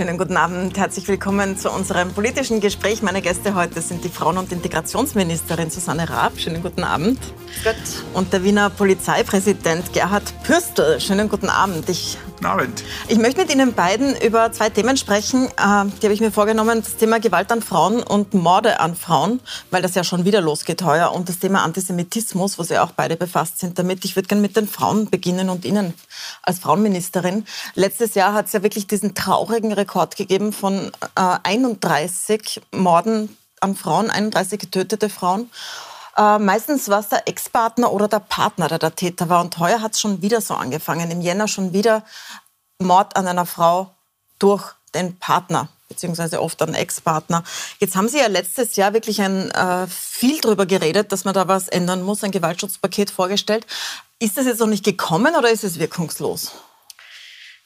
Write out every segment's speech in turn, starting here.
Schönen guten Abend. Herzlich willkommen zu unserem politischen Gespräch. Meine Gäste heute sind die Frauen- und Integrationsministerin Susanne Raab. Schönen guten Abend. Gut. Und der Wiener Polizeipräsident Gerhard Pürstel. Schönen guten Abend. Ich möchte mit Ihnen beiden über zwei Themen sprechen. Die habe ich mir vorgenommen. Das Thema Gewalt an Frauen und Morde an Frauen, weil das ja schon wieder losgeht heuer. Und das Thema Antisemitismus, wo Sie auch beide befasst sind damit. Ich würde gerne mit den Frauen beginnen und Ihnen als Frauenministerin. Letztes Jahr hat es ja wirklich diesen traurigen Rekord gegeben von 31 Morden an Frauen, 31 getötete Frauen. Meistens war es der Ex-Partner oder der Partner, der der Täter war. Und heuer hat es schon wieder so angefangen. Im Jänner schon wieder Mord an einer Frau durch den Partner, beziehungsweise oft an Ex-Partner. Jetzt haben Sie ja letztes Jahr wirklich viel darüber geredet, dass man da was ändern muss, ein Gewaltschutzpaket vorgestellt. Ist das jetzt noch nicht gekommen oder ist es wirkungslos?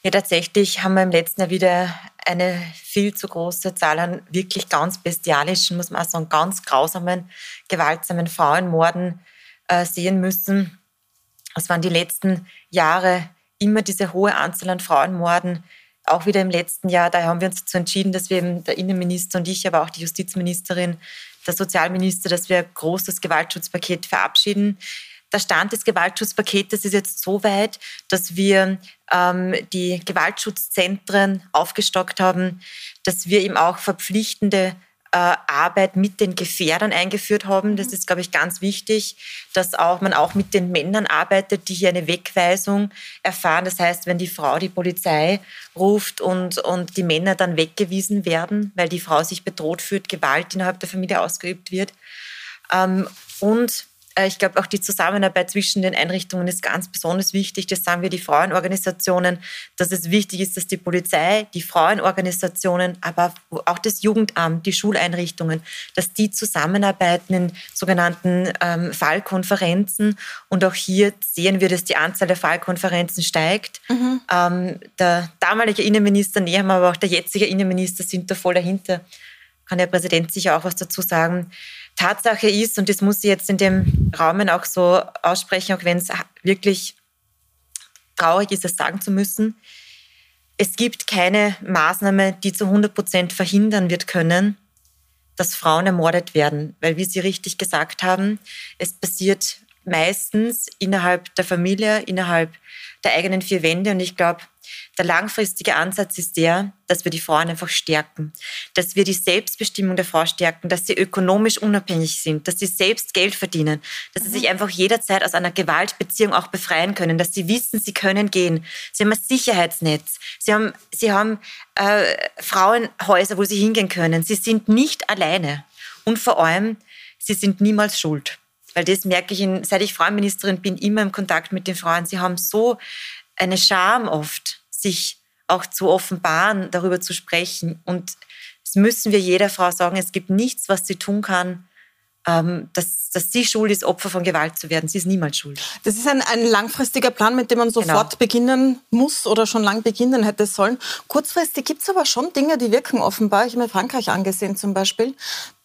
Ja, tatsächlich haben wir im letzten Jahr wieder eine viel zu große Zahl an wirklich ganz bestialischen, muss man auch sagen, ganz grausamen, gewaltsamen Frauenmorden sehen müssen. Es waren die letzten Jahre immer diese hohe Anzahl an Frauenmorden, auch wieder im letzten Jahr. Daher haben wir uns dazu entschieden, dass wir eben der Innenminister und ich, aber auch die Justizministerin, der Sozialminister, dass wir ein großes Gewaltschutzpaket verabschieden. Der Stand des Gewaltschutzpaketes ist jetzt so weit, dass wir die Gewaltschutzzentren aufgestockt haben, dass wir eben auch verpflichtende Arbeit mit den Gefährdern eingeführt haben. Das ist, glaube ich, ganz wichtig, dass man auch mit den Männern arbeitet, die hier eine Wegweisung erfahren. Das heißt, wenn die Frau die Polizei ruft und die Männer dann weggewiesen werden, weil die Frau sich bedroht fühlt, Gewalt innerhalb der Familie ausgeübt wird. Und ich glaube, auch die Zusammenarbeit zwischen den Einrichtungen ist ganz besonders wichtig. Das sagen wir die Frauenorganisationen, dass es wichtig ist, dass die Polizei, die Frauenorganisationen, aber auch das Jugendamt, die Schuleinrichtungen, dass die zusammenarbeiten in sogenannten Fallkonferenzen. Und auch hier sehen wir, dass die Anzahl der Fallkonferenzen steigt. Mhm. Der damalige Innenminister Nehammer, aber auch der jetzige Innenminister sind da voll dahinter. Kann der Präsident sicher auch was dazu sagen. Tatsache ist, und das muss ich jetzt in dem Rahmen auch so aussprechen, auch wenn es wirklich traurig ist, das sagen zu müssen, es gibt keine Maßnahme, die zu 100% verhindern wird können, dass Frauen ermordet werden. Weil, wie Sie richtig gesagt haben, es passiert meistens innerhalb der Familie, innerhalb der eigenen vier Wände. Und ich glaube, der langfristige Ansatz ist der, dass wir die Frauen einfach stärken, dass wir die Selbstbestimmung der Frau stärken, dass sie ökonomisch unabhängig sind, dass sie selbst Geld verdienen, dass sie sich einfach jederzeit aus einer Gewaltbeziehung auch befreien können, dass sie wissen, sie können gehen, sie haben ein Sicherheitsnetz, sie haben Frauenhäuser, wo sie hingehen können, sie sind nicht alleine und vor allem, sie sind niemals schuld, weil das merke ich, seit ich Frauenministerin bin, immer im Kontakt mit den Frauen, sie haben so eine Scham oft, sich auch zu offenbaren, darüber zu sprechen. Und das müssen wir jeder Frau sagen, es gibt nichts, was sie tun kann, dass sie schuld ist, Opfer von Gewalt zu werden. Sie ist niemals schuld. Das ist ein langfristiger Plan, mit dem man sofort beginnen muss oder schon lang beginnen hätte sollen. Kurzfristig gibt es aber schon Dinge, die wirken offenbar. Ich habe mir Frankreich angesehen zum Beispiel.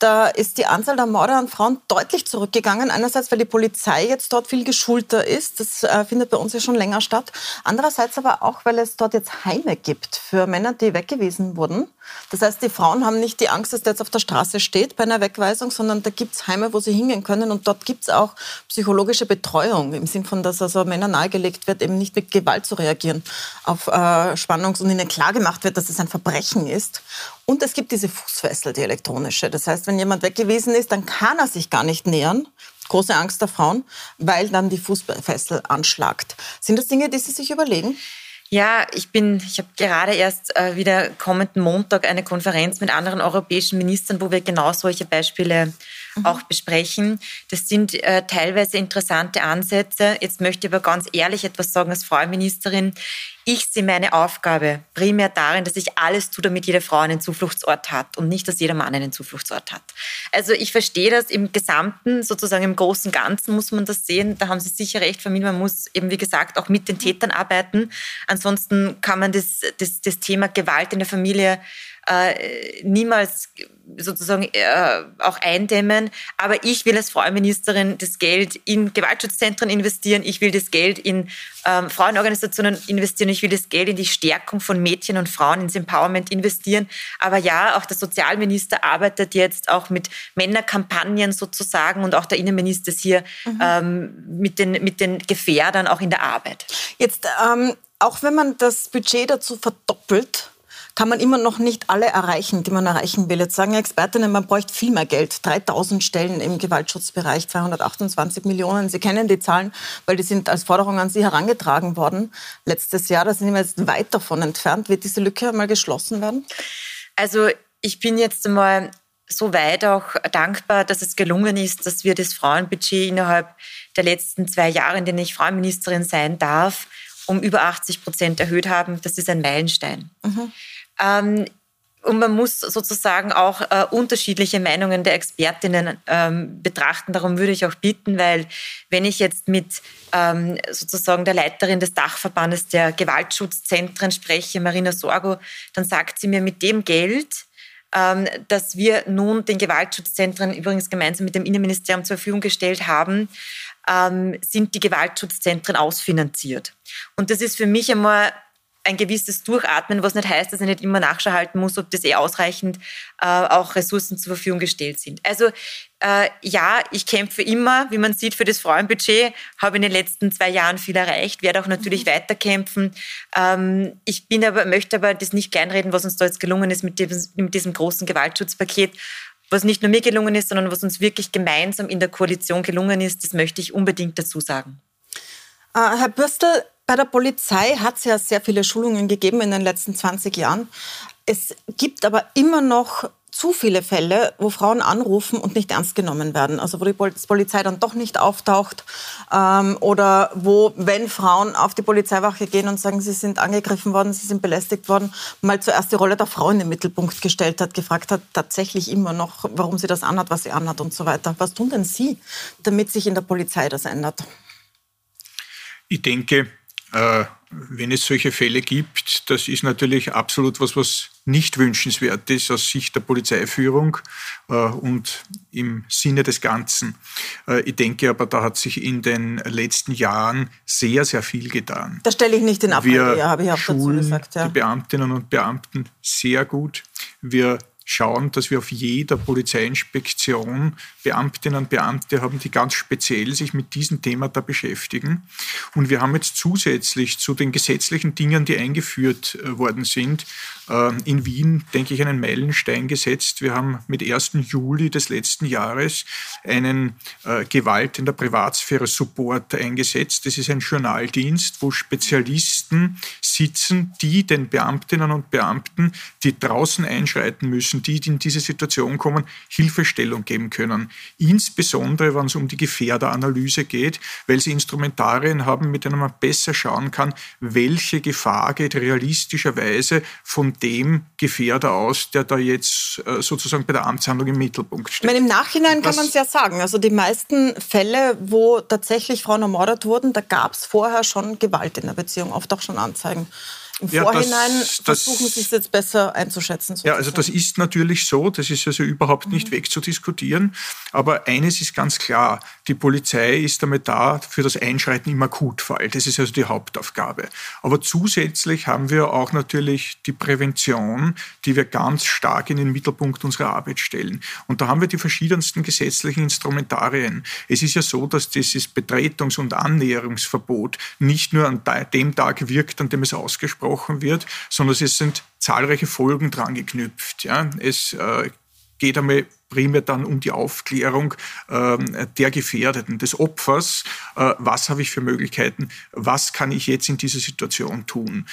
Da ist die Anzahl der Morde an Frauen deutlich zurückgegangen. Einerseits, weil die Polizei jetzt dort viel geschulter ist. Das findet bei uns ja schon länger statt. Andererseits aber auch, weil es dort jetzt Heime gibt für Männer, die weggewiesen wurden. Das heißt, die Frauen haben nicht die Angst, dass der jetzt auf der Straße steht bei einer Wegweisung, sondern da gibt es Heime, wo sie hingehen können. Und dort gibt es auch psychologische Betreuung, im Sinn von, dass also Männern nahegelegt wird, eben nicht mit Gewalt zu reagieren auf Spannungs- und ihnen klar gemacht wird, dass es ein Verbrechen ist. Und es gibt diese Fußfessel, die elektronische. Das heißt, wenn jemand weggewiesen ist, dann kann er sich gar nicht nähern. Große Angst der Frauen, weil dann die Fußfessel anschlagt. Sind das Dinge, die Sie sich überlegen? Ja, ich habe gerade erst wieder kommenden Montag eine Konferenz mit anderen europäischen Ministern, wo wir genau solche Beispiele auch besprechen. Das sind teilweise interessante Ansätze. Jetzt möchte ich aber ganz ehrlich etwas sagen als Frauenministerin. Ich sehe meine Aufgabe primär darin, dass ich alles tue, damit jede Frau einen Zufluchtsort hat und nicht, dass jeder Mann einen Zufluchtsort hat. Also ich verstehe das im Gesamten, sozusagen im großen Ganzen muss man das sehen. Da haben Sie sicher recht, man muss eben, wie gesagt, auch mit den Tätern arbeiten. Ansonsten kann man das Thema Gewalt in der Familie niemals sozusagen auch eindämmen. Aber ich will als Frauenministerin das Geld in Gewaltschutzzentren investieren. Ich will das Geld in Frauenorganisationen investieren. Ich will das Geld in die Stärkung von Mädchen und Frauen, ins Empowerment investieren. Aber ja, auch der Sozialminister arbeitet jetzt auch mit Männerkampagnen sozusagen und auch der Innenminister ist hier mit den Gefährdern auch in der Arbeit. Jetzt, auch wenn man das Budget dazu verdoppelt, kann man immer noch nicht alle erreichen, die man erreichen will. Jetzt sagen Expertinnen, man bräuchte viel mehr Geld. 3.000 Stellen im Gewaltschutzbereich, 228 Millionen. Sie kennen die Zahlen, weil die sind als Forderung an Sie herangetragen worden letztes Jahr. Da sind wir jetzt weit davon entfernt. Wird diese Lücke einmal geschlossen werden? Also ich bin jetzt einmal so weit auch dankbar, dass es gelungen ist, dass wir das Frauenbudget innerhalb der letzten 2 Jahre, in denen ich Frauenministerin sein darf, um über 80% erhöht haben. Das ist ein Meilenstein. Mhm. Und man muss sozusagen auch unterschiedliche Meinungen der Expertinnen betrachten. Darum würde ich auch bitten, weil wenn ich jetzt mit sozusagen der Leiterin des Dachverbandes der Gewaltschutzzentren spreche, Marina Sorgo, dann sagt sie mir, mit dem Geld, das wir nun den Gewaltschutzzentren übrigens gemeinsam mit dem Innenministerium zur Verfügung gestellt haben, sind die Gewaltschutzzentren ausfinanziert. Und das ist für mich einmal ein gewisses Durchatmen, was nicht heißt, dass ich nicht immer Nachschau halten muss, ob das ausreichend auch Ressourcen zur Verfügung gestellt sind. Also ja, ich kämpfe immer, wie man sieht, für das Frauenbudget, habe in den letzten 2 Jahren viel erreicht, werde auch natürlich weiterkämpfen. Ich bin aber, möchte aber das nicht kleinreden, was uns da jetzt gelungen ist mit diesem großen Gewaltschutzpaket. Was nicht nur mir gelungen ist, sondern was uns wirklich gemeinsam in der Koalition gelungen ist, das möchte ich unbedingt dazu sagen. Herr Pürstel, bei der Polizei hat es ja sehr viele Schulungen gegeben in den letzten 20 Jahren. Es gibt aber immer noch zu viele Fälle, wo Frauen anrufen und nicht ernst genommen werden. Also wo die Polizei dann doch nicht auftaucht oder wo, wenn Frauen auf die Polizeiwache gehen und sagen, sie sind angegriffen worden, sie sind belästigt worden, mal zuerst die Rolle der Frau in den Mittelpunkt gestellt hat, gefragt hat, tatsächlich immer noch, warum sie das anhat, was sie anhat und so weiter. Was tun denn Sie, damit sich in der Polizei das ändert? Ich denke, wenn es solche Fälle gibt, das ist natürlich absolut was nicht wünschenswert ist aus Sicht der Polizeiführung und im Sinne des Ganzen. Ich denke aber, da hat sich in den letzten Jahren sehr, sehr viel getan. Das stelle ich nicht in Abrede, ja, habe ich auch dazu gesagt. Ja. Die Beamtinnen und Beamten sehr gut. Wir schauen, dass wir auf jeder Polizeiinspektion Beamtinnen und Beamte haben, die ganz speziell sich mit diesem Thema da beschäftigen. Und wir haben jetzt zusätzlich zu den gesetzlichen Dingen, die eingeführt worden sind, in Wien, denke ich, einen Meilenstein gesetzt. Wir haben mit 1. Juli des letzten Jahres einen Gewalt in der Privatsphäre-Support eingesetzt. Das ist ein Journaldienst, wo Spezialisten sitzen, die den Beamtinnen und Beamten, die draußen einschreiten müssen, die in diese Situation kommen, Hilfestellung geben können. Insbesondere, wenn es um die Gefährderanalyse geht, weil sie Instrumentarien haben, mit denen man besser schauen kann, welche Gefahr geht realistischerweise von dem Gefährder aus, der da jetzt sozusagen bei der Amtshandlung im Mittelpunkt steht. Ich meine, im Nachhinein kann man es ja sagen. Also die meisten Fälle, wo tatsächlich Frauen ermordet wurden, da gab es vorher schon Gewalt in der Beziehung, oft auch schon Anzeigen. Im Vorhinein versuchen Sie es jetzt besser einzuschätzen. Sozusagen. Ja, also das ist natürlich so, das ist also überhaupt nicht wegzudiskutieren. Aber eines ist ganz klar, die Polizei ist damit da für das Einschreiten im Akutfall. Das ist also die Hauptaufgabe. Aber zusätzlich haben wir auch natürlich die Prävention, die wir ganz stark in den Mittelpunkt unserer Arbeit stellen. Und da haben wir die verschiedensten gesetzlichen Instrumentarien. Es ist ja so, dass dieses Betretungs- und Annäherungsverbot nicht nur an dem Tag wirkt, an dem es ausgesprochen wird, sondern es sind zahlreiche Folgen dran geknüpft. Ja. Es geht einmal primär dann um die Aufklärung der Gefährdeten, des Opfers. Was habe ich für Möglichkeiten? Was kann ich jetzt in dieser Situation tun?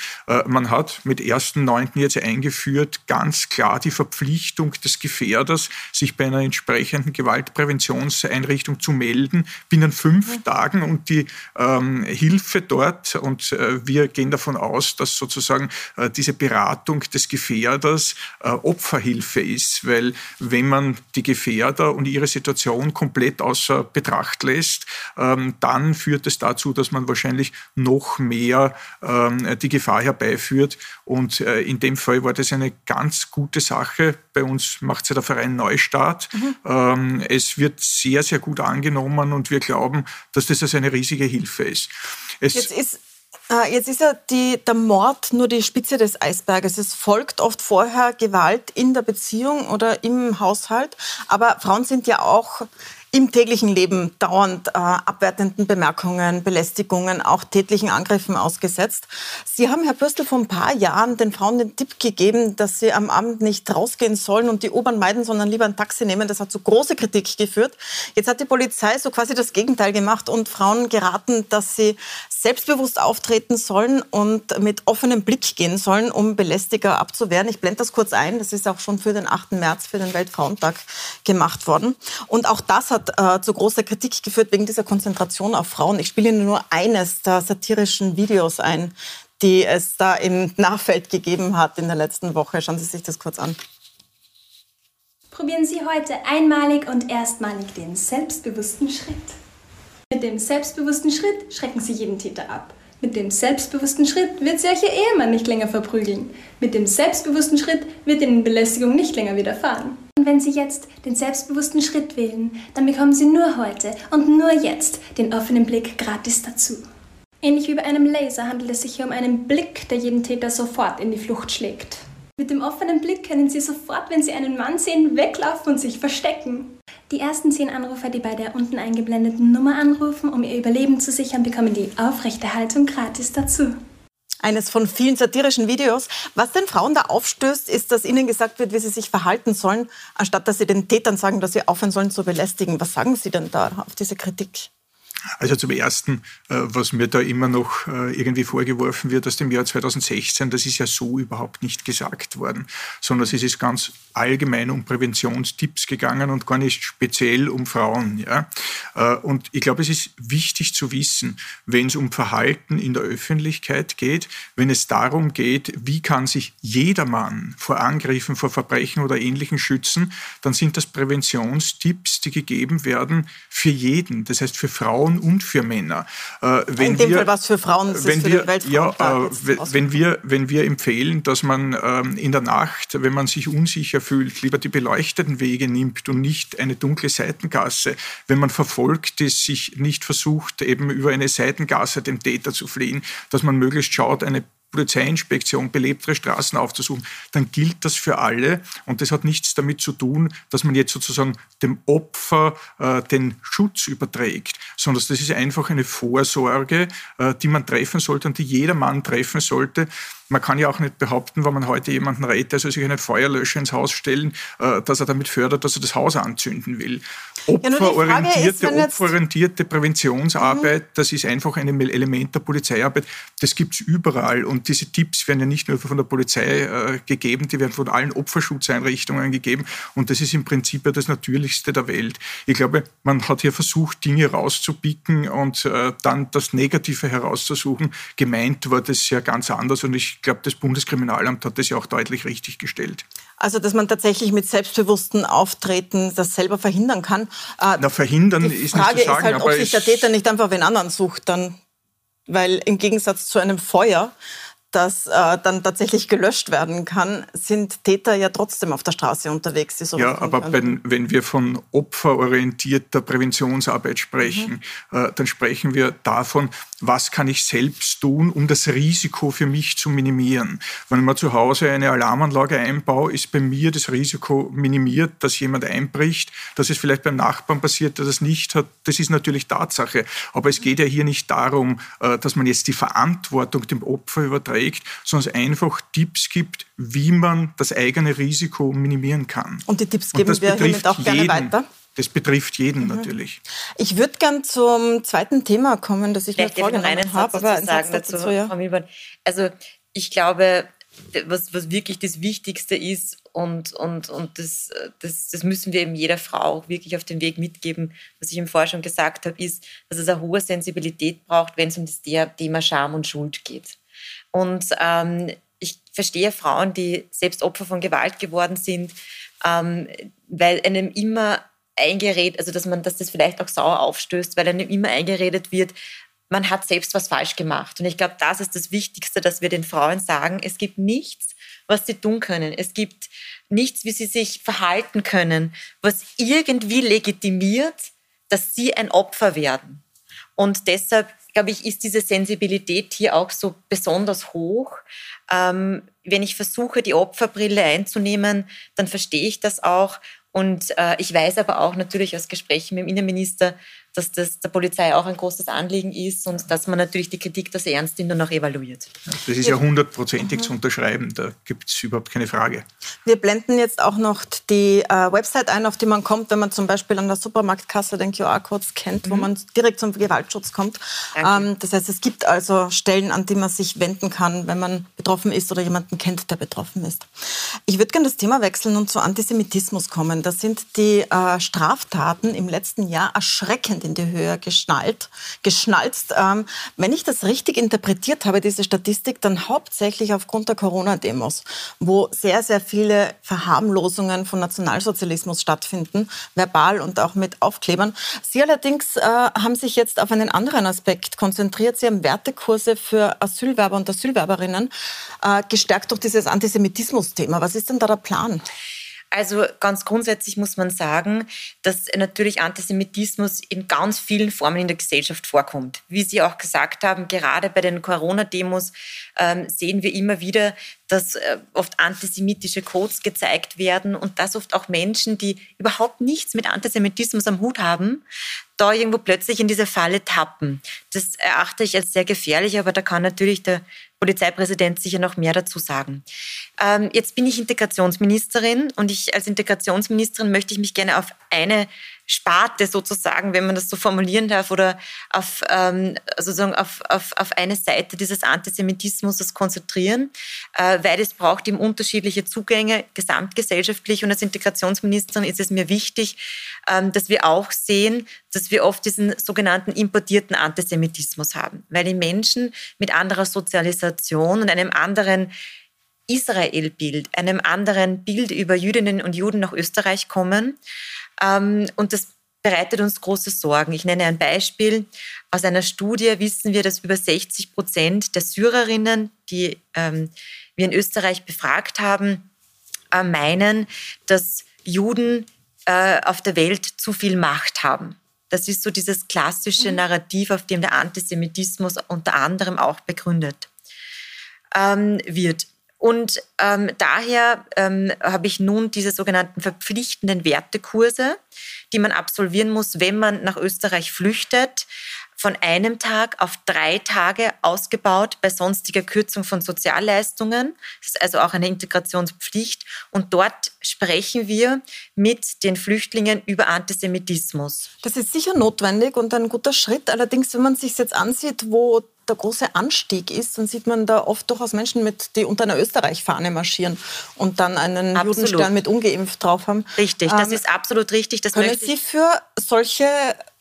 Man hat mit 1.9. jetzt eingeführt, ganz klar die Verpflichtung des Gefährders, sich bei einer entsprechenden Gewaltpräventionseinrichtung zu melden, binnen 5 Tagen und die Hilfe dort. Und wir gehen davon aus, dass sozusagen diese Beratung des Gefährders Opferhilfe ist, weil wenn man die Gefährder und ihre Situation komplett außer Betracht lässt, dann führt es dazu, dass man wahrscheinlich noch mehr die Gefahr herbeiführt. Und in dem Fall war das eine ganz gute Sache. Bei uns macht ja der Verein Neustart. Mhm. Es wird sehr, sehr gut angenommen und wir glauben, dass das also eine riesige Hilfe ist. Jetzt ist ja der Mord nur die Spitze des Eisberges. Es folgt oft vorher Gewalt in der Beziehung oder im Haushalt. Aber Frauen sind ja auch im täglichen Leben dauernd abwertenden Bemerkungen, Belästigungen, auch tätlichen Angriffen ausgesetzt. Sie haben, Herr Pürstel, vor ein paar Jahren den Frauen den Tipp gegeben, dass sie am Abend nicht rausgehen sollen und die U-Bahn meiden, sondern lieber ein Taxi nehmen. Das hat zu großer Kritik geführt. Jetzt hat die Polizei so quasi das Gegenteil gemacht und Frauen geraten, dass sie selbstbewusst auftreten sollen und mit offenem Blick gehen sollen, um Belästiger abzuwehren. Ich blende das kurz ein. Das ist auch schon für den 8. März, für den Weltfrauentag gemacht worden. Und auch das hat zu großer Kritik geführt wegen dieser Konzentration auf Frauen. Ich spiele Ihnen nur eines der satirischen Videos ein, die es da im Nachfeld gegeben hat in der letzten Woche. Schauen Sie sich das kurz an. Probieren Sie heute einmalig und erstmalig den selbstbewussten Schritt. Mit dem selbstbewussten Schritt schrecken Sie jeden Täter ab. Mit dem selbstbewussten Schritt wird sich Ihr Ehemann nicht länger verprügeln. Mit dem selbstbewussten Schritt wird Ihnen Belästigung nicht länger widerfahren. Und wenn Sie jetzt den selbstbewussten Schritt wählen, dann bekommen Sie nur heute und nur jetzt den offenen Blick gratis dazu. Ähnlich wie bei einem Laser handelt es sich hier um einen Blick, der jeden Täter sofort in die Flucht schlägt. Mit dem offenen Blick können Sie sofort, wenn Sie einen Mann sehen, weglaufen und sich verstecken. Die ersten 10 Anrufer, die bei der unten eingeblendeten Nummer anrufen, um ihr Überleben zu sichern, bekommen die Aufrechterhaltung gratis dazu. Eines von vielen satirischen Videos. Was den Frauen da aufstößt, ist, dass ihnen gesagt wird, wie sie sich verhalten sollen, anstatt dass sie den Tätern sagen, dass sie aufhören sollen zu belästigen. Was sagen Sie denn da auf diese Kritik? Also zum Ersten, was mir da immer noch irgendwie vorgeworfen wird aus dem Jahr 2016, das ist ja so überhaupt nicht gesagt worden, sondern es ist ganz allgemein um Präventionstipps gegangen und gar nicht speziell um Frauen. Ja? Und ich glaube, es ist wichtig zu wissen, wenn es um Verhalten in der Öffentlichkeit geht, wenn es darum geht, wie kann sich jedermann vor Angriffen, vor Verbrechen oder Ähnlichem schützen, dann sind das Präventionstipps, die gegeben werden für jeden, das heißt für Frauen und für Männer. In dem Fall was für Frauen, das ist für den Weltfrauentag. Wenn wir empfehlen, dass man in der Nacht, wenn man sich unsicher fühlt, lieber die beleuchteten Wege nimmt und nicht eine dunkle Seitengasse, wenn man verfolgt ist, sich nicht versucht, eben über eine Seitengasse dem Täter zu fliehen, dass man möglichst schaut, eine Polizeiinspektion, belebtere Straßen aufzusuchen, dann gilt das für alle. Und das hat nichts damit zu tun, dass man jetzt sozusagen dem Opfer den Schutz überträgt, sondern das ist einfach eine Vorsorge, die man treffen sollte und die jeder Mann treffen sollte. Man kann ja auch nicht behaupten, wenn man heute jemanden rät, der soll sich einen Feuerlöscher ins Haus stellen, dass er damit fördert, dass er das Haus anzünden will. Opferorientierte Präventionsarbeit, das ist einfach ein Element der Polizeiarbeit. Das gibt es überall. Und diese Tipps werden ja nicht nur von der Polizei gegeben, die werden von allen Opferschutzeinrichtungen gegeben. Und das ist im Prinzip ja das Natürlichste der Welt. Ich glaube, man hat hier versucht, Dinge rauszupicken und dann das Negative herauszusuchen. Gemeint war das ja ganz anders. Und ich glaube, das Bundeskriminalamt hat das ja auch deutlich richtig gestellt. Also, dass man tatsächlich mit selbstbewusstem Auftreten das selber verhindern kann. Verhindern ist nicht zu sagen. Die Frage ist halt, ob sich der Täter nicht einfach wen anderen sucht. Weil im Gegensatz zu einem Feuer, das dann tatsächlich gelöscht werden kann, sind Täter ja trotzdem auf der Straße unterwegs. Wenn wir von opferorientierter Präventionsarbeit sprechen, dann sprechen wir davon, was kann ich selbst tun, um das Risiko für mich zu minimieren. Wenn man zu Hause eine Alarmanlage einbaut, ist bei mir das Risiko minimiert, dass jemand einbricht. Dass es vielleicht beim Nachbarn passiert, der das nicht hat, das ist natürlich Tatsache. Aber es geht ja hier nicht darum, dass man jetzt die Verantwortung dem Opfer überträgt, sondern es einfach Tipps gibt, wie man das eigene Risiko minimieren kann. Und die Tipps geben wir hiermit auch gerne weiter. Das betrifft jeden natürlich. Ich würde gern zum zweiten Thema kommen, das ich vielleicht mir vorgenommen habe. Frau Milborn. Also ich glaube, was wirklich das Wichtigste ist und das müssen wir eben jeder Frau auch wirklich auf den Weg mitgeben, was ich im Vorschau gesagt habe, ist, dass es eine hohe Sensibilität braucht, wenn es um das Thema Scham und Schuld geht. Und ich verstehe Frauen, die selbst Opfer von Gewalt geworden sind, weil einem immer eingeredet, also dass das vielleicht auch sauer aufstößt, weil einem immer eingeredet wird, man hat selbst was falsch gemacht. Und ich glaube, das ist das Wichtigste, dass wir den Frauen sagen, es gibt nichts, was sie tun können. Es gibt nichts, wie sie sich verhalten können, was irgendwie legitimiert, dass sie ein Opfer werden. Und deshalb, glaube ich, ist diese Sensibilität hier auch so besonders hoch. Wenn ich versuche, die Opferbrille einzunehmen, dann verstehe ich das auch. Und ich weiß aber auch natürlich aus Gesprächen mit dem Innenminister, dass das der Polizei auch ein großes Anliegen ist und dass man natürlich die Kritik, dass er ernst nimmt und auch evaluiert. Das ist ja 100%ig zu unterschreiben, da gibt es überhaupt keine Frage. Wir blenden jetzt auch noch die Website ein, auf die man kommt, wenn man zum Beispiel an der Supermarktkasse den QR-Code scannt, wo man direkt zum Gewaltschutz kommt. Das heißt, es gibt also Stellen, an die man sich wenden kann, wenn man betroffen ist oder jemanden kennt, der betroffen ist. Ich würde gerne das Thema wechseln und zu Antisemitismus kommen. Da sind die Straftaten im letzten Jahr erschreckend in die Höhe geschnalzt. Wenn ich das richtig interpretiert habe, diese Statistik, dann hauptsächlich aufgrund der Corona-Demos, wo sehr, sehr viele Verharmlosungen von Nationalsozialismus stattfinden, verbal und auch mit Aufklebern. Sie allerdings haben sich jetzt auf einen anderen Aspekt konzentriert. Sie haben Wertekurse für Asylwerber und Asylwerberinnen gestärkt durch dieses Antisemitismus-Thema. Was ist denn da der Plan? Also ganz grundsätzlich muss man sagen, dass natürlich Antisemitismus in ganz vielen Formen in der Gesellschaft vorkommt. Wie Sie auch gesagt haben, gerade bei den Corona-Demos sehen wir immer wieder, dass oft antisemitische Codes gezeigt werden und dass oft auch Menschen, die überhaupt nichts mit Antisemitismus am Hut haben, da irgendwo plötzlich in diese Falle tappen. Das erachte ich als sehr gefährlich, aber da kann natürlich der Polizeipräsident sicher noch mehr dazu sagen. Jetzt bin ich Integrationsministerin und ich als Integrationsministerin möchte ich mich gerne auf eine Sparte sozusagen, wenn man das so formulieren darf, oder auf eine Seite dieses Antisemitismus das konzentrieren, weil es braucht eben unterschiedliche Zugänge, gesamtgesellschaftlich. Und als Integrationsministerin ist es mir wichtig, dass wir auch sehen, dass wir oft diesen sogenannten importierten Antisemitismus haben, weil die Menschen mit anderer Sozialisation und einem anderen Israel-Bild, einem anderen Bild über Jüdinnen und Juden nach Österreich kommen. Und das bereitet uns große Sorgen. Ich nenne ein Beispiel. Aus einer Studie wissen wir, dass über 60% der Syrerinnen, die wir in Österreich befragt haben, meinen, dass Juden auf der Welt zu viel Macht haben. Das ist so dieses klassische Narrativ, auf dem der Antisemitismus unter anderem auch begründet wird. Und daher habe ich nun diese sogenannten verpflichtenden Wertekurse, die man absolvieren muss, wenn man nach Österreich flüchtet, von einem Tag auf 3 Tage ausgebaut bei sonstiger Kürzung von Sozialleistungen. Das ist also auch eine Integrationspflicht. Und dort sprechen wir mit den Flüchtlingen über Antisemitismus. Das ist sicher notwendig und ein guter Schritt. Allerdings, wenn man sich jetzt ansieht, wo der große Anstieg ist, dann sieht man da oft durchaus Menschen, die unter einer Österreich-Fahne marschieren und dann einen Judenstern mit ungeimpft drauf haben. Richtig, das ist absolut richtig. Das können Sie für solche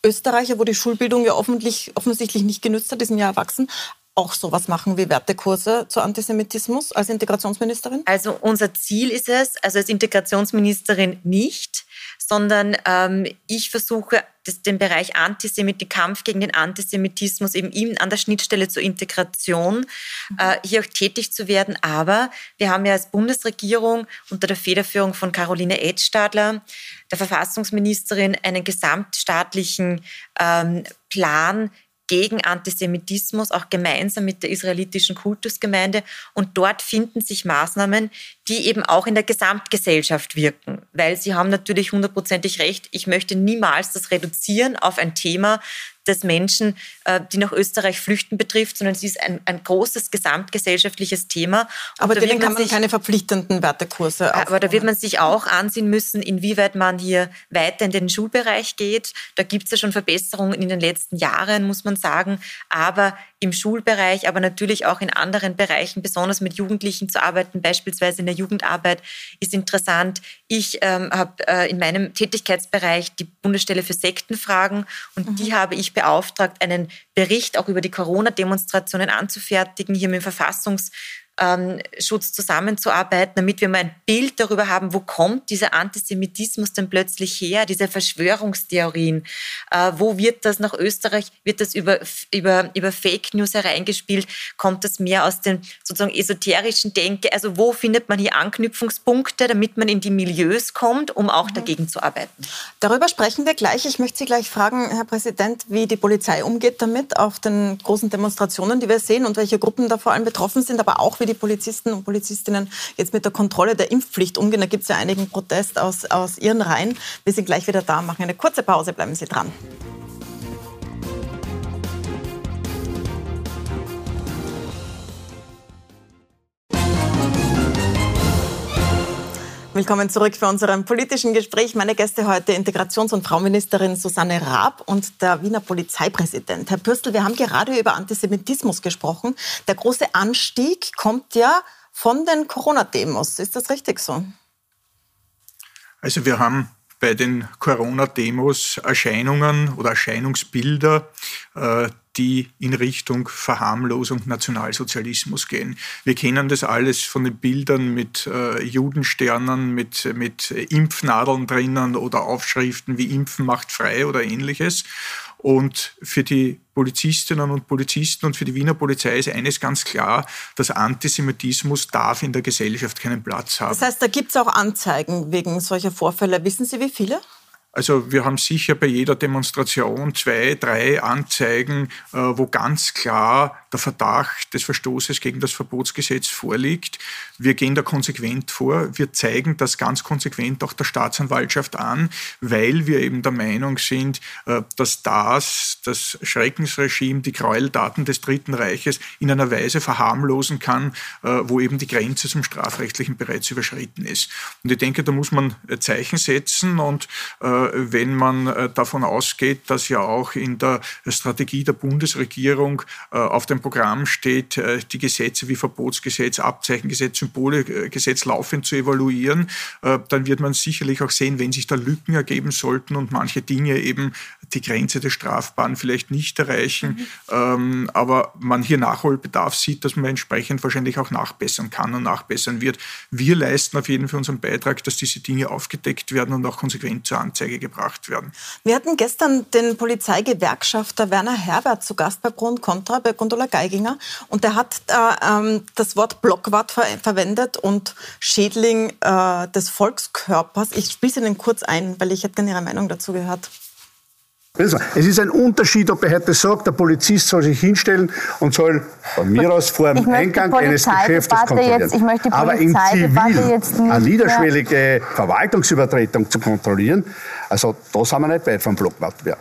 Österreicher, wo die Schulbildung ja offensichtlich nicht genützt hat, die sind ja erwachsen, auch sowas machen wie Wertekurse zu Antisemitismus als Integrationsministerin? Also unser Ziel ist es, also als Integrationsministerin nicht, sondern ich versuche, den Bereich Antisemitismus, Kampf gegen den Antisemitismus eben an der Schnittstelle zur Integration hier auch tätig zu werden. Aber wir haben ja als Bundesregierung unter der Federführung von Caroline Edstadler, der Verfassungsministerin, einen gesamtstaatlichen Plan gegen Antisemitismus, auch gemeinsam mit der israelitischen Kultusgemeinde. Und dort finden sich Maßnahmen, die eben auch in der Gesamtgesellschaft wirken. Weil Sie haben natürlich 100%ig recht, ich möchte niemals das reduzieren auf ein Thema, das Menschen, die nach Österreich flüchten, betrifft, sondern es ist ein großes gesamtgesellschaftliches Thema. Aber denen kann man keine verpflichtenden Wertekurse aufbauen. Aber da wird man sich auch ansehen müssen, inwieweit man hier weiter in den Schulbereich geht. Da gibt es ja schon Verbesserungen in den letzten Jahren, muss man sagen. Aber im Schulbereich, aber natürlich auch in anderen Bereichen, besonders mit Jugendlichen zu arbeiten, beispielsweise in der Jugendarbeit, ist interessant. Ich habe in meinem Tätigkeitsbereich die Bundesstelle für Sektenfragen und die habe ich beauftragt, einen Bericht auch über die Corona-Demonstrationen anzufertigen, hier mit dem Verfassungs Schutz zusammenzuarbeiten, damit wir mal ein Bild darüber haben, wo kommt dieser Antisemitismus denn plötzlich her, diese Verschwörungstheorien, wo wird das nach Österreich, wird das über Fake News hereingespielt, kommt das mehr aus dem sozusagen esoterischen Denken, also wo findet man hier Anknüpfungspunkte, damit man in die Milieus kommt, um auch dagegen zu arbeiten. Darüber sprechen wir gleich. Ich möchte Sie gleich fragen, Herr Präsident, wie die Polizei umgeht damit auf den großen Demonstrationen, die wir sehen und welche Gruppen da vor allem betroffen sind, aber auch wie die Polizisten und Polizistinnen jetzt mit der Kontrolle der Impfpflicht umgehen. Da gibt es ja einigen Protest aus ihren Reihen. Wir sind gleich wieder da, machen eine kurze Pause, bleiben Sie dran. Willkommen zurück für unseren politischen Gespräch. Meine Gäste heute Integrations- und Frauenministerin Susanne Raab und der Wiener Polizeipräsident. Herr Pürstel, wir haben gerade über Antisemitismus gesprochen. Der große Anstieg kommt ja von den Corona-Demos. Ist das richtig so? Also wir haben bei den Corona-Demos Erscheinungen oder Erscheinungsbilder, die in Richtung Verharmlosung Nationalsozialismus gehen. Wir kennen das alles von den Bildern mit Judensternen, mit Impfnadeln drinnen oder Aufschriften wie Impfen macht frei oder ähnliches. Und für die Polizistinnen und Polizisten und für die Wiener Polizei ist eines ganz klar, dass Antisemitismus darf in der Gesellschaft keinen Platz haben. Das heißt, da gibt es auch Anzeigen wegen solcher Vorfälle. Wissen Sie, wie viele? Also wir haben sicher bei jeder Demonstration 2, 3 Anzeigen, wo ganz klar der Verdacht des Verstoßes gegen das Verbotsgesetz vorliegt. Wir gehen da konsequent vor. Wir zeigen das ganz konsequent auch der Staatsanwaltschaft an, weil wir eben der Meinung sind, dass das Schreckensregime die Gräueltaten des Dritten Reiches in einer Weise verharmlosen kann, wo eben die Grenze zum Strafrechtlichen bereits überschritten ist. Und ich denke, da muss man Zeichen setzen und wenn man davon ausgeht, dass ja auch in der Strategie der Bundesregierung auf dem Programm steht, die Gesetze wie Verbotsgesetz, Abzeichengesetz, Symbolegesetz laufend zu evaluieren, dann wird man sicherlich auch sehen, wenn sich da Lücken ergeben sollten und manche Dinge eben die Grenze des Strafbaren vielleicht nicht erreichen, aber man hier Nachholbedarf sieht, dass man entsprechend wahrscheinlich auch nachbessern kann und nachbessern wird. Wir leisten auf jeden Fall unseren Beitrag, dass diese Dinge aufgedeckt werden und auch konsequent zur Anzeige gebracht werden. Wir hatten gestern den Polizeigewerkschafter Werner Herbert zu Gast bei Pro und Contra, bei Gundula Geiginger, und der hat das Wort Blockwart verwendet und Schädling des Volkskörpers. Ich spiele es Ihnen kurz ein, weil ich hätte gerne Ihre Meinung dazu gehört. Es ist ein Unterschied, ob er heute sagt, der Polizist soll sich hinstellen und soll von mir aus vor dem Eingang eines Geschäftes kontrollieren. Jetzt, ich möchte die aber in Zivil jetzt eine niederschwellige Verwaltungsübertretung zu kontrollieren, also da sind wir nicht weit vom Blockwartwerk.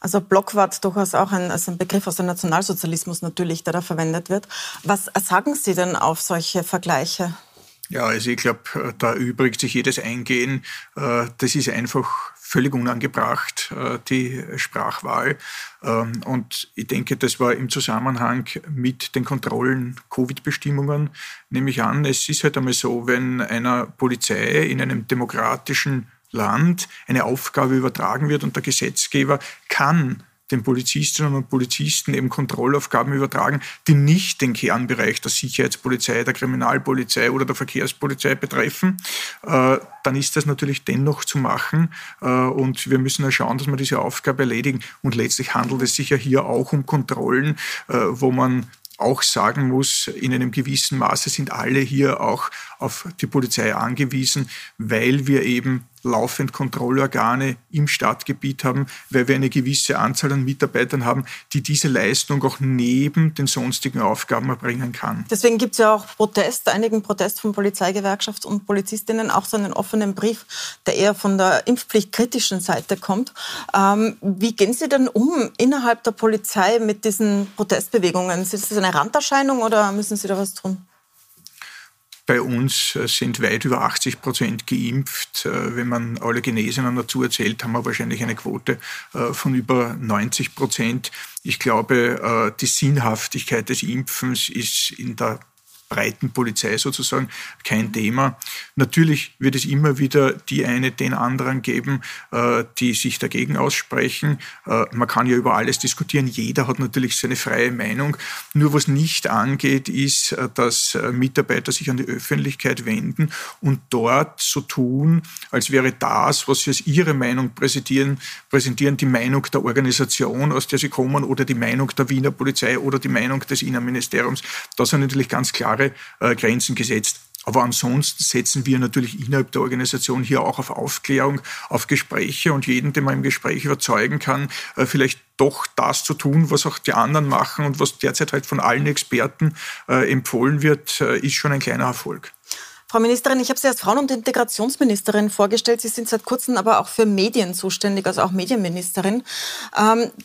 Also Blockwart durchaus auch ein Begriff aus dem Nationalsozialismus natürlich, der da verwendet wird. Was sagen Sie denn auf solche Vergleiche? Ja, also ich glaube, da übrigt sich jedes Eingehen. Das ist einfach völlig unangebracht, die Sprachwahl. Und ich denke, das war im Zusammenhang mit den Kontrollen Covid-Bestimmungen, nehme ich an. Es ist halt einmal so, wenn einer Polizei in einem demokratischen Land eine Aufgabe übertragen wird und der Gesetzgeber kann den Polizistinnen und Polizisten eben Kontrollaufgaben übertragen, die nicht den Kernbereich der Sicherheitspolizei, der Kriminalpolizei oder der Verkehrspolizei betreffen, dann ist das natürlich dennoch zu machen. Und wir müssen ja schauen, dass wir diese Aufgabe erledigen. Und letztlich handelt es sich ja hier auch um Kontrollen, wo man auch sagen muss, in einem gewissen Maße sind alle hier auch auf die Polizei angewiesen, weil wir eben laufend Kontrollorgane im Stadtgebiet haben, weil wir eine gewisse Anzahl an Mitarbeitern haben, die diese Leistung auch neben den sonstigen Aufgaben erbringen kann. Deswegen gibt es ja auch Protest, einigen Protest von Polizeigewerkschaft und Polizistinnen, auch so einen offenen Brief, der eher von der impfpflichtkritischen Seite kommt. Wie gehen Sie denn um innerhalb der Polizei mit diesen Protestbewegungen? Ist das eine Randerscheinung oder müssen Sie da was tun? Bei uns sind weit über 80% geimpft. Wenn man alle Genesenen dazu erzählt, haben wir wahrscheinlich eine Quote von über 90%. Ich glaube, die Sinnhaftigkeit des Impfens ist in der breiten Polizei sozusagen kein Thema. Natürlich wird es immer wieder den anderen geben, die sich dagegen aussprechen. Man kann ja über alles diskutieren. Jeder hat natürlich seine freie Meinung. Nur was nicht angeht, ist, dass Mitarbeiter sich an die Öffentlichkeit wenden und dort so tun, als wäre das, was sie als ihre Meinung präsentieren, die Meinung der Organisation, aus der sie kommen, oder die Meinung der Wiener Polizei oder die Meinung des Innenministeriums. Da sind natürlich ganz klare Grenzen gesetzt. Aber ansonsten setzen wir natürlich innerhalb der Organisation hier auch auf Aufklärung, auf Gespräche und jeden, den man im Gespräch überzeugen kann, vielleicht doch das zu tun, was auch die anderen machen und was derzeit halt von allen Experten empfohlen wird, ist schon ein kleiner Erfolg. Frau Ministerin, ich habe Sie als Frauen- und Integrationsministerin vorgestellt. Sie sind seit kurzem aber auch für Medien zuständig, also auch Medienministerin.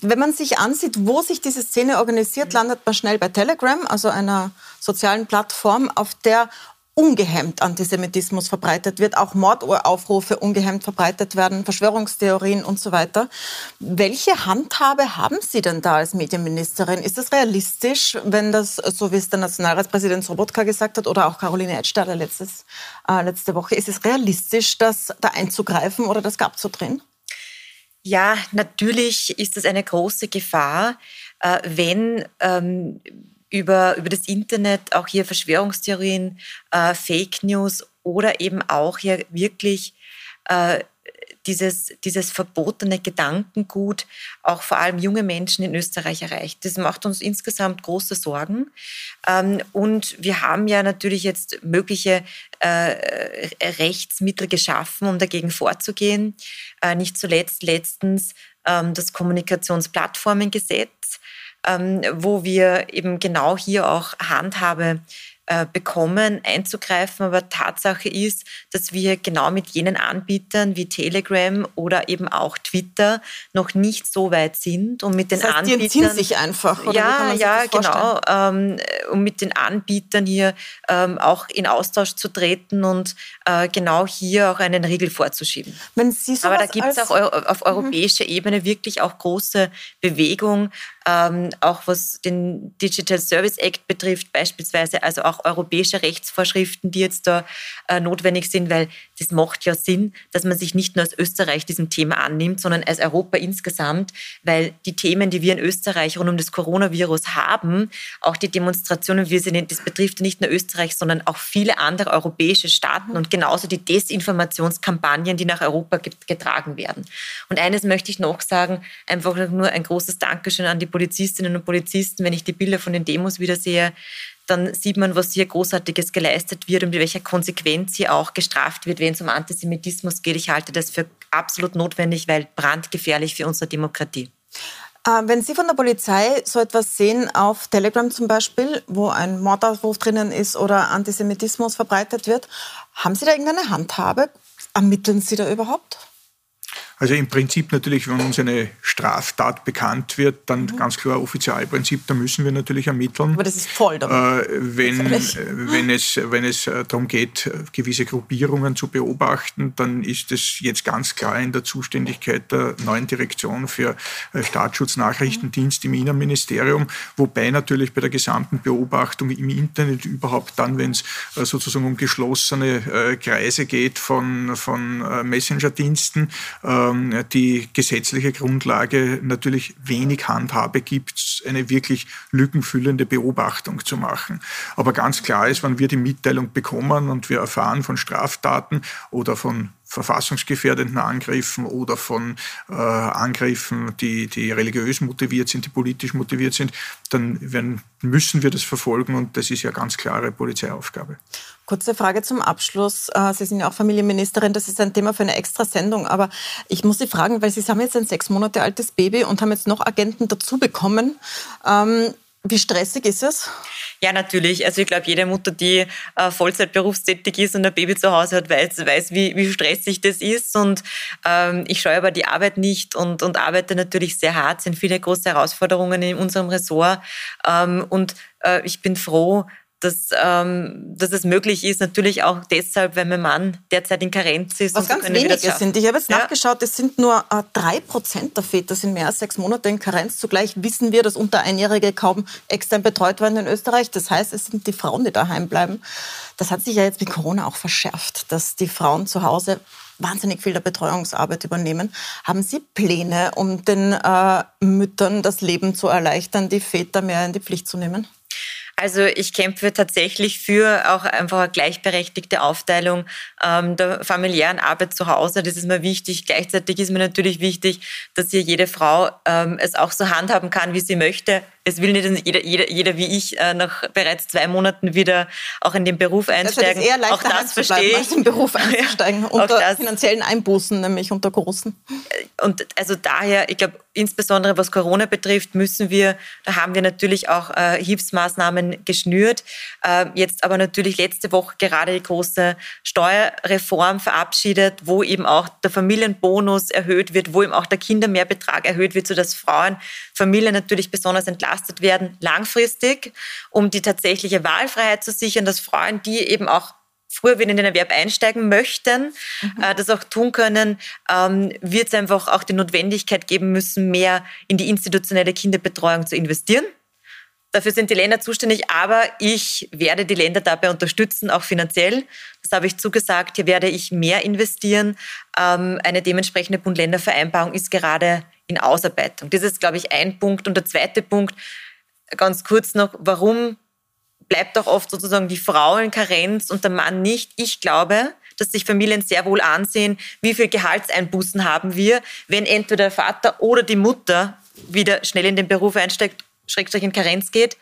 Wenn man sich ansieht, wo sich diese Szene organisiert, landet man schnell bei Telegram, also einer sozialen Plattform, auf der ungehemmt Antisemitismus verbreitet wird, auch Mordaufrufe ungehemmt verbreitet werden, Verschwörungstheorien und so weiter. Welche Handhabe haben Sie denn da als Medienministerin? Ist das realistisch, wenn das, so wie es der Nationalratspräsident Sobotka gesagt hat oder auch Caroline Edstadler letzte Woche, ist es realistisch, das da einzugreifen oder das abzudrehen? Ja, natürlich ist das eine große Gefahr, wenn über das Internet auch hier Verschwörungstheorien, Fake News oder eben auch hier wirklich dieses verbotene Gedankengut auch vor allem junge Menschen in Österreich erreicht. Das macht uns insgesamt große Sorgen. Und wir haben ja natürlich jetzt mögliche Rechtsmittel geschaffen, um dagegen vorzugehen. Nicht zuletzt letztens das Kommunikationsplattformengesetz, wo wir eben genau hier auch Handhabe bekommen, einzugreifen. Aber Tatsache ist, dass wir genau mit jenen Anbietern wie Telegram oder eben auch Twitter noch nicht so weit sind. Und mit den das heißt, Anbietern, die entziehen sich einfach, oder? Ja, genau. Um mit den Anbietern hier auch in Austausch zu treten und genau hier auch einen Riegel vorzuschieben. Wenn Sie sowas, aber da gibt es auch auf europäischer Ebene wirklich auch große Bewegung, auch was den Digital Service Act betrifft beispielsweise, also auch europäische Rechtsvorschriften, die jetzt da notwendig sind, weil das macht ja Sinn, dass man sich nicht nur als Österreich diesem Thema annimmt, sondern als Europa insgesamt, weil die Themen, die wir in Österreich rund um das Coronavirus haben, auch die Demonstrationen, wie wir sie nennen, das betrifft nicht nur Österreich, sondern auch viele andere europäische Staaten und genauso die Desinformationskampagnen, die nach Europa getragen werden. Und eines möchte ich noch sagen, einfach nur ein großes Dankeschön an die Polizistinnen und Polizisten. Wenn ich die Bilder von den Demos wieder sehe, dann sieht man, was hier Großartiges geleistet wird und mit welcher Konsequenz hier auch gestraft wird, wenn es um Antisemitismus geht. Ich halte das für absolut notwendig, weil brandgefährlich für unsere Demokratie. Wenn Sie von der Polizei so etwas sehen, auf Telegram zum Beispiel, wo ein Mordaufruf drinnen ist oder Antisemitismus verbreitet wird, haben Sie da irgendeine Handhabe? Ermitteln Sie da überhaupt? Also im Prinzip natürlich, wenn uns eine Straftat bekannt wird, dann ganz klar Offizialprinzip, da müssen wir natürlich ermitteln. Aber das ist voll damit. Wenn es darum geht, gewisse Gruppierungen zu beobachten, dann ist es jetzt ganz klar in der Zuständigkeit der neuen Direktion für Staatsschutz, Nachrichtendienst im Innenministerium, wobei natürlich bei der gesamten Beobachtung im Internet überhaupt dann, wenn es sozusagen um geschlossene Kreise geht von Messenger-Diensten, die gesetzliche Grundlage natürlich wenig Handhabe gibt, eine wirklich lückenfüllende Beobachtung zu machen. Aber ganz klar ist, wenn wir die Mitteilung bekommen und wir erfahren von Straftaten oder von verfassungsgefährdenden Angriffen oder von Angriffen, die religiös motiviert sind, die politisch motiviert sind, dann müssen wir das verfolgen und das ist ja ganz klare Polizeiaufgabe. Kurze Frage zum Abschluss. Sie sind ja auch Familienministerin, das ist ein Thema für eine extra Sendung, aber ich muss Sie fragen, weil Sie haben jetzt ein 6 Monate altes Baby und haben jetzt noch Agenten dazu bekommen. Wie stressig ist es? Ja, natürlich. Also ich glaube, jede Mutter, die vollzeitberufstätig ist und ein Baby zu Hause hat, weiß wie stressig das ist. Und ich scheue aber die Arbeit nicht und arbeite natürlich sehr hart. Es sind viele große Herausforderungen in unserem Ressort. Und ich bin froh, dass es möglich ist, natürlich auch deshalb, weil mein Mann derzeit in Karenz ist. Was ganz wenige sind. Ich habe jetzt nachgeschaut, es sind nur 3% der Väter, sind mehr als 6 Monate in Karenz. Zugleich wissen wir, dass unter Einjährige kaum extern betreut werden in Österreich. Das heißt, es sind die Frauen, die daheim bleiben. Das hat sich ja jetzt mit Corona auch verschärft, dass die Frauen zu Hause wahnsinnig viel der Betreuungsarbeit übernehmen. Haben Sie Pläne, um den Müttern das Leben zu erleichtern, die Väter mehr in die Pflicht zu nehmen? Also ich kämpfe tatsächlich für auch einfach eine gleichberechtigte Aufteilung der familiären Arbeit zu Hause. Das ist mir wichtig. Gleichzeitig ist mir natürlich wichtig, dass hier jede Frau es auch so handhaben kann, wie sie möchte. Es will nicht, dass jeder wie ich nach bereits 2 Monaten wieder auch in den Beruf einsteigen. Das eher auch das verstehe ich. Im Beruf einsteigen unter finanziellen Einbußen, nämlich unter großen. Und also daher, ich glaube, insbesondere was Corona betrifft, haben wir natürlich auch Hilfsmaßnahmen geschnürt. Jetzt aber natürlich letzte Woche gerade die große Steuerreform verabschiedet, wo eben auch der Familienbonus erhöht wird, wo eben auch der Kindermehrbetrag erhöht wird, sodass Frauen, Familien natürlich besonders entlastet werden, langfristig, um die tatsächliche Wahlfreiheit zu sichern, dass Frauen, die eben auch früher wieder in den Erwerb einsteigen möchten, das auch tun können, wird es einfach auch die Notwendigkeit geben müssen, mehr in die institutionelle Kinderbetreuung zu investieren. Dafür sind die Länder zuständig, aber ich werde die Länder dabei unterstützen, auch finanziell. Das habe ich zugesagt, hier werde ich mehr investieren. Eine dementsprechende Bund-Länder-Vereinbarung ist gerade in Ausarbeitung. Das ist, glaube ich, ein Punkt. Und der zweite Punkt, ganz kurz noch, warum bleibt auch oft sozusagen die Frau in Karenz und der Mann nicht? Ich glaube, dass sich Familien sehr wohl ansehen, wie viel Gehaltseinbußen haben wir, wenn entweder der Vater oder die Mutter wieder schnell in den Beruf einsteigt, / in Karenz geht.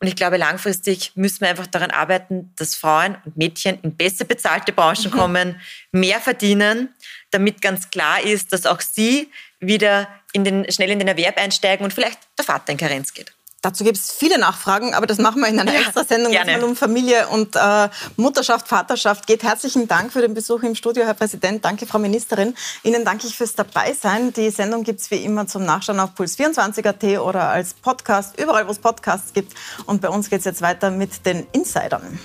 Und ich glaube, langfristig müssen wir einfach daran arbeiten, dass Frauen und Mädchen in besser bezahlte Branchen kommen, mehr verdienen, damit ganz klar ist, dass auch sie wieder schnell in den Erwerb einsteigen und vielleicht der Vater in Karenz geht. Dazu gibt es viele Nachfragen, aber das machen wir in einer extra Sendung, wenn es mal um Familie und Mutterschaft, Vaterschaft geht. Herzlichen Dank für den Besuch im Studio, Herr Präsident. Danke, Frau Ministerin. Ihnen danke ich fürs Dabeisein. Die Sendung gibt es wie immer zum Nachschauen auf puls24.at oder als Podcast, überall wo es Podcasts gibt. Und bei uns geht es jetzt weiter mit den Insidern.